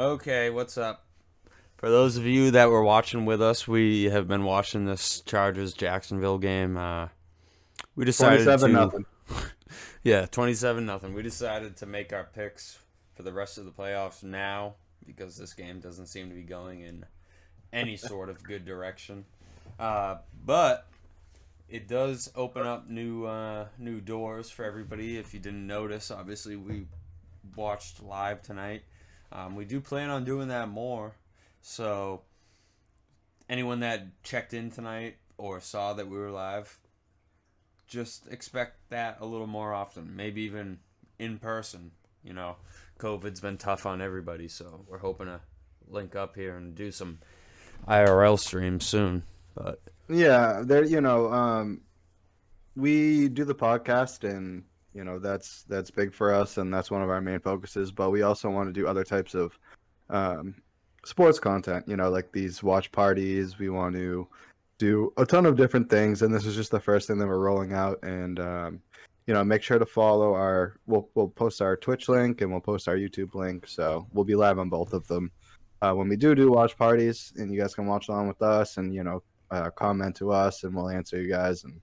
Okay, what's up? For those of you that were watching with us, we have been watching this Chargers-Jacksonville game. We decided 27-0. Yeah, 27-0. We decided to make our picks for the rest of the playoffs now because this game doesn't seem to be going in any sort of good direction. But it does open up new doors for everybody. If you didn't notice, obviously we watched live tonight. We do plan on doing that more. So, anyone that checked in tonight or saw that we were live, just expect that a little more often. Maybe even in person. You know, COVID's been tough on everybody, so we're hoping to link up here and do some IRL streams soon. But yeah, there. You know, we do the podcast, and you know that's big for us, and that's one of our main focuses. But we also want to do other types of sports content, you know, like these watch parties. We want to do a ton of different things, and this is just the first thing that we're rolling out. And you know, make sure to follow our we'll post our Twitch link, and we'll post our YouTube link, so we'll be live on both of them when we do watch parties, and you guys can watch along with us, and you know, comment to us, and we'll answer you guys. And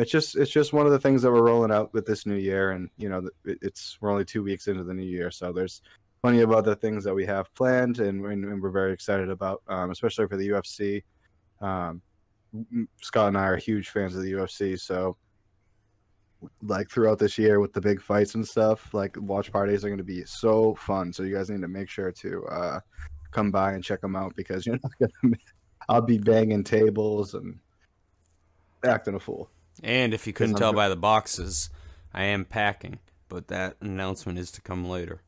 it's just one of the things that we're rolling out with this new year. And you know, we're only 2 weeks into the new year, so there's plenty of other things that we have planned, and we're very excited about, especially for the UFC. Scott and I are huge fans of the UFC, so like throughout this year with the big fights and stuff, like watch parties are going to be so fun. So you guys need to make sure to come by and check them out, because you're not gonna. I'll be banging tables and acting a fool. And if you couldn't tell by the boxes, I am packing, but that announcement is to come later.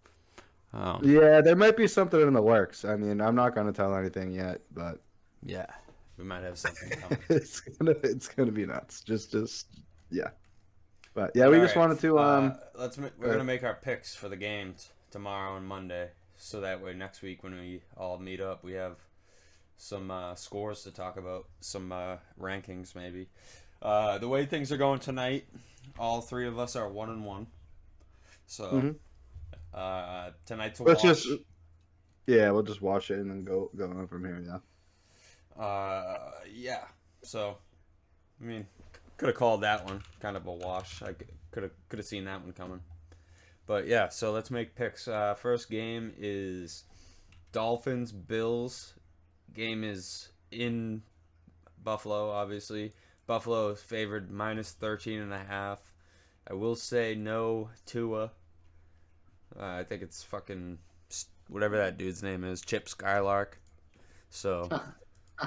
Yeah, there might be something in the works. I mean, I'm not going to tell anything yet, but yeah, we might have something coming. it's gonna be nuts. Just yeah, but yeah, we all just right. wanted to we're gonna make our picks for the games tomorrow and Monday, so that way next week when we all meet up, we have some scores to talk about, some rankings maybe. The way things are going tonight, all three of us are 1-1, so. Mm-hmm. Tonight's a watch. We'll just watch it and then go on from here. Yeah. Yeah. So, I mean, could have called that one kind of a wash. I could have seen that one coming. But yeah, so let's make picks. First game is Dolphins Bills. Game is in Buffalo, obviously. Buffalo is favored -13.5. I will say no Tua. I think it's fucking whatever that dude's name is, Chip Skylark. So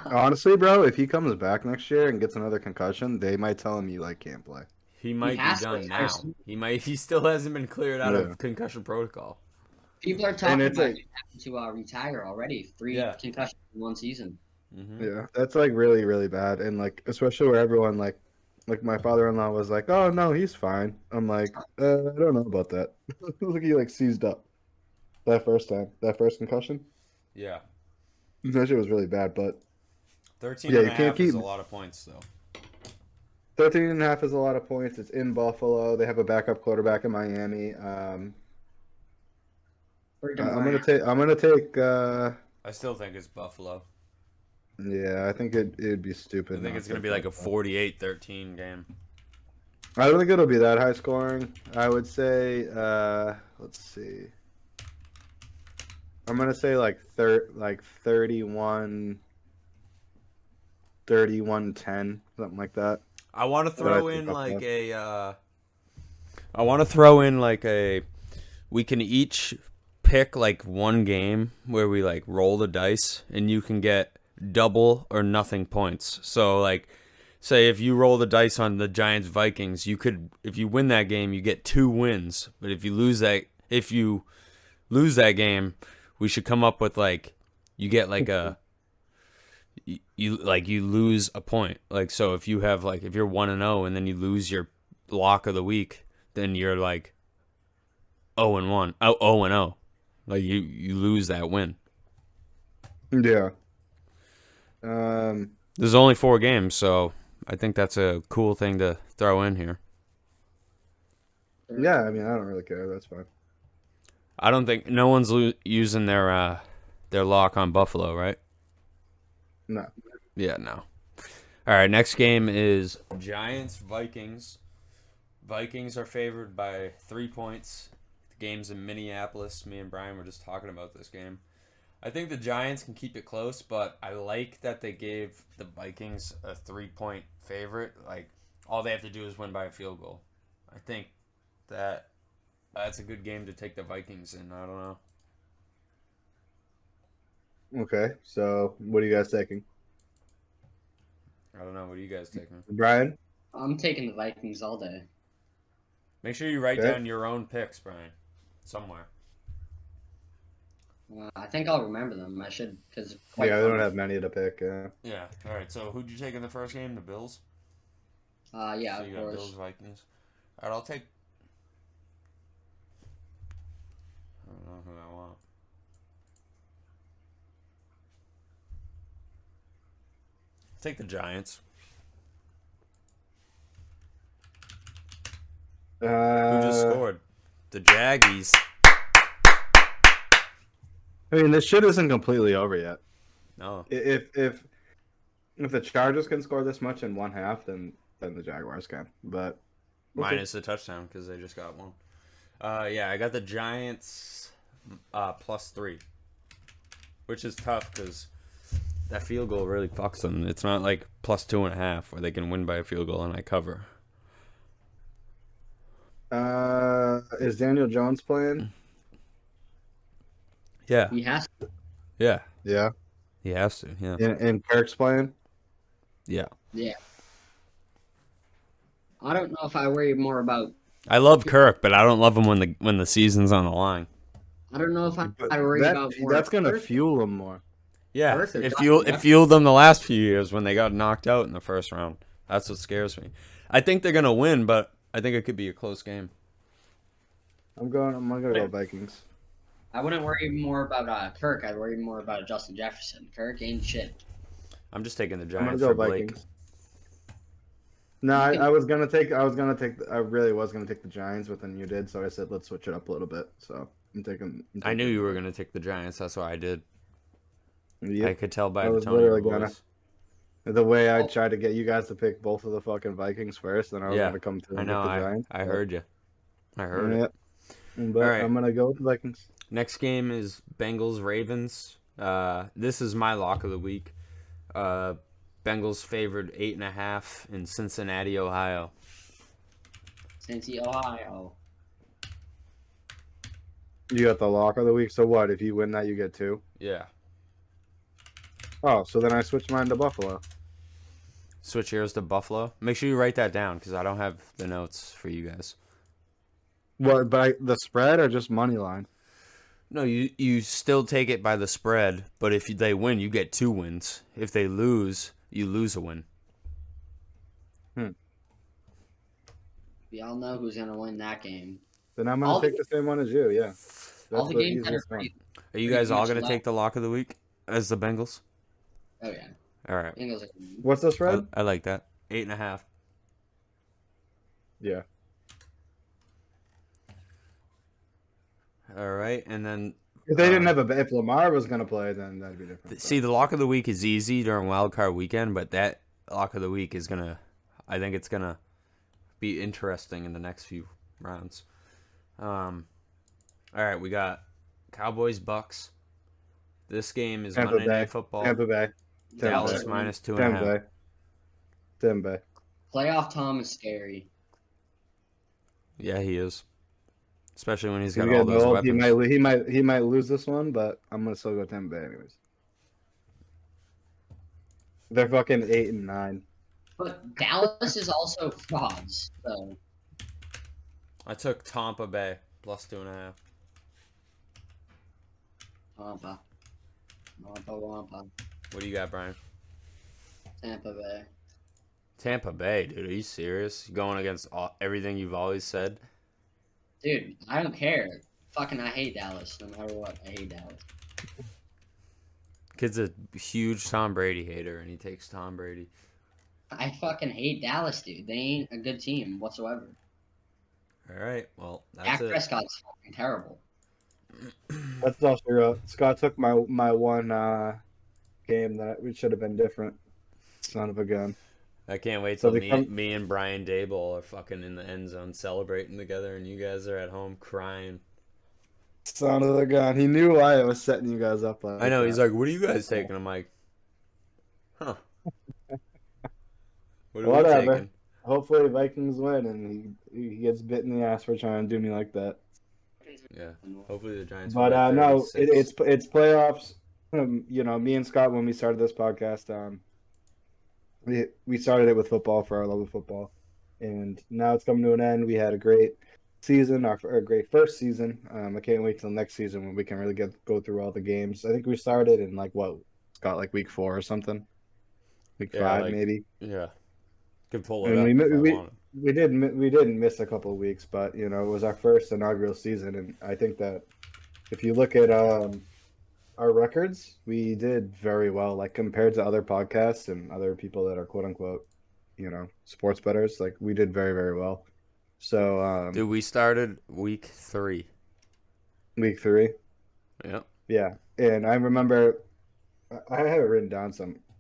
honestly, bro, if he comes back next year and gets another concussion, they might tell him you like can't play. He might be done now. He still hasn't been cleared out of concussion protocol. People are talking about to retire already. Three concussions in one season. Mm-hmm. Yeah, that's like really, really bad, and like especially where everyone like my father-in-law was like, "Oh no, he's fine." I'm like, I don't know about that. Look, he like seized up that first concussion. Yeah, that shit was really bad. But 13 and a half is a lot of points, though. 13 and a half is a lot of points. It's in Buffalo. They have a backup quarterback in Miami. I'm gonna take. I still think it's Buffalo. Yeah, I think it'd be stupid. I think it's going to be like a 48-13 game. I don't think it'll be that high scoring. I would say, let's see. I'm going to say like 31-10, something like that. I want to throw in like a we can each pick like one game where we like roll the dice and you can get double or nothing points. So like say if you roll the dice on the Giants Vikings, you could, if you win that game, you get 2 wins, but if you lose that game, we should come up with like you get like a you lose a point. Like so if you have like if you're 1-0 and then you lose your lock of the week, then you're like 0-0. Like you lose that win. Yeah. There's only 4 games, so I think that's a cool thing to throw in here. Yeah, I mean, I don't really care. That's fine. I don't think no one's using their lock on Buffalo, right? No. Yeah, no. All right, next game is Giants-Vikings. Vikings are favored by 3 points. The game's in Minneapolis. Me and Brian were just talking about this game. I think the Giants can keep it close, but I like that they gave the Vikings a 3-point favorite. Like, all they have to do is win by a field goal. I think that's a good game to take the Vikings in. I don't know. Okay, so what are you guys taking? I don't know. What are you guys taking? Brian? I'm taking the Vikings all day. Make sure you write down your own picks, Brian, somewhere. Well, I think I'll remember them. I should, because I don't have many to pick. Yeah. All right. So who'd you take in the first game? The Bills. So you got Bills, Vikings. All right. I'll take. I don't know who I want. Take the Giants. Who just scored? The Jaggies. I mean, this shit isn't completely over yet. No. If the Chargers can score this much in one half, then the Jaguars can. But minus the touchdown because they just got one. I got the Giants plus 3, which is tough because that field goal really fucks them. It's not like plus 2.5 where they can win by a field goal and I cover. Is Daniel Jones playing? Yeah. He has to. Yeah. Yeah. He has to, yeah. And Kirk's playing? Yeah. Yeah. I don't know if I worry more about... I love Kirk, but I don't love him when the season's on the line. I don't know if I worry about more. That's going to fuel him more. Yeah, it fueled them the last few years when they got knocked out in the first round. That's what scares me. I think they're going to win, but I think it could be a close game. I'm going to go Vikings. I wouldn't worry more about Kirk. I'd worry more about Justin Jefferson. Kirk ain't shit. I'm just taking the Giants for Blake. No, I really was going to take the Giants, but then you did, so I said let's switch it up a little bit. So I knew you were going to take the Giants. That's why I did. Yep. I could tell by the tone of your voice. The way I tried to get you guys to pick both of the fucking Vikings first, then I was going to come to the Giants. I heard you. I heard it. But all right. I'm going to go with the Vikings. Next game is Bengals-Ravens. This is my lock of the week. Bengals favored 8.5 in Cincinnati, Ohio. Cincy, Ohio. You got the lock of the week, so what? If you win that, you get 2? Yeah. Oh, so then I switched mine to Buffalo. Switch yours to Buffalo? Make sure you write that down, because I don't have the notes for you guys. What, by the spread or just money line? No, you still take it by the spread, but if they win, you get 2 wins. If they lose, you lose a win. We all know who's going to win that game. Then I'm going to take the same one as you, yeah. All the games that are free. Are you guys all going to take the lock of the week as the Bengals? Oh, yeah. All right. What's the spread? I like that. 8.5. Yeah. All right, and then... If they didn't have if Lamar was going to play, then that'd be different. See, the lock of the week is easy during Wild Card Weekend, but that lock of the week is going to... I think it's going to be interesting in the next few rounds. All right, we got Cowboys-Bucks. This game is Monday Night Football. Tampa Bay. Dallas minus 2.5. Tampa Bay. Playoff Tom is scary. Yeah, he is. Especially when he's got all those weapons. He might lose this one, but I'm gonna still go Tampa Bay anyways. They're fucking 8 and 9. But Dallas is also frauds. So I took Tampa Bay plus 2.5. Tampa. Wampa Wampa. What do you got, Brian? Tampa Bay. Tampa Bay, dude. Are you serious? Going against everything you've always said. Dude, I don't care. Fucking, I hate Dallas. No matter what, I hate Dallas. Kid's a huge Tom Brady hater, and he takes Tom Brady. I fucking hate Dallas, dude. They ain't a good team whatsoever. All right, well, that's it. Dak Prescott's fucking terrible. That's all she wrote. Scott took my one game that it should have been different. Son of a gun. I can't wait till me and Brian Dable are fucking in the end zone celebrating together, and you guys are at home crying. Son of a gun. He knew why I was setting you guys up like I know. That. He's like, what are you guys taking? I'm like, huh. What are we taking? Hopefully Vikings win, and he gets bit in the ass for trying to do me like that. Yeah, hopefully the Giants win. But no, it's playoffs. You know, me and Scott, when we started this podcast, we started it with football for our love of football. And now it's coming to an end. We had a great season, our great first season. I can't wait till next season when we can really go through all the games. I think we started in, like, what, Scott, like week 4 or something? Week 5, like, maybe? Yeah. Could pull it up. We didn't miss a couple of weeks, but you know it was our first inaugural season, and I think that if you look at our records, we did very well, like compared to other podcasts and other people that are quote unquote, you know, sports bettors. Like we did very, very well. So, dude, we started week 3. Week 3. Yeah. Yeah, and I remember I have it written down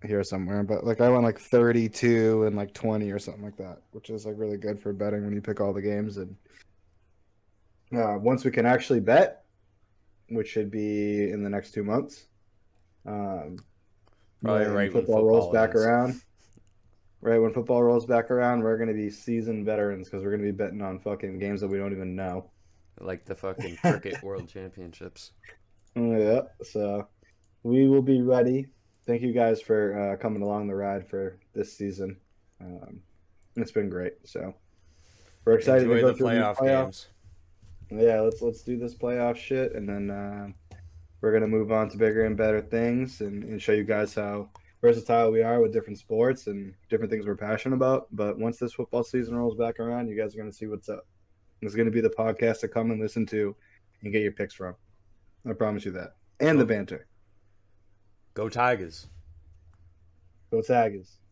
here somewhere, but like I went like 32 and like 20 or something like that, which is like really good for betting when you pick all the games. And once we can actually bet, which should be in the next 2 months, probably right when football rolls back around. Right when football rolls back around, we're gonna be seasoned veterans because we're gonna be betting on fucking games that we don't even know, like the fucking cricket world championships. Yeah, so we will be ready. Thank you guys for coming along the ride for this season. It's been great. So we're excited to go through the playoffs. Yeah, let's do this playoff shit, and then we're gonna move on to bigger and better things, and show you guys how versatile we are with different sports and different things we're passionate about. But once this football season rolls back around, you guys are gonna see what's up. It's gonna be the podcast to come and listen to and get your picks from. I promise you that, and the banter. Go Tigers. Go Tigers.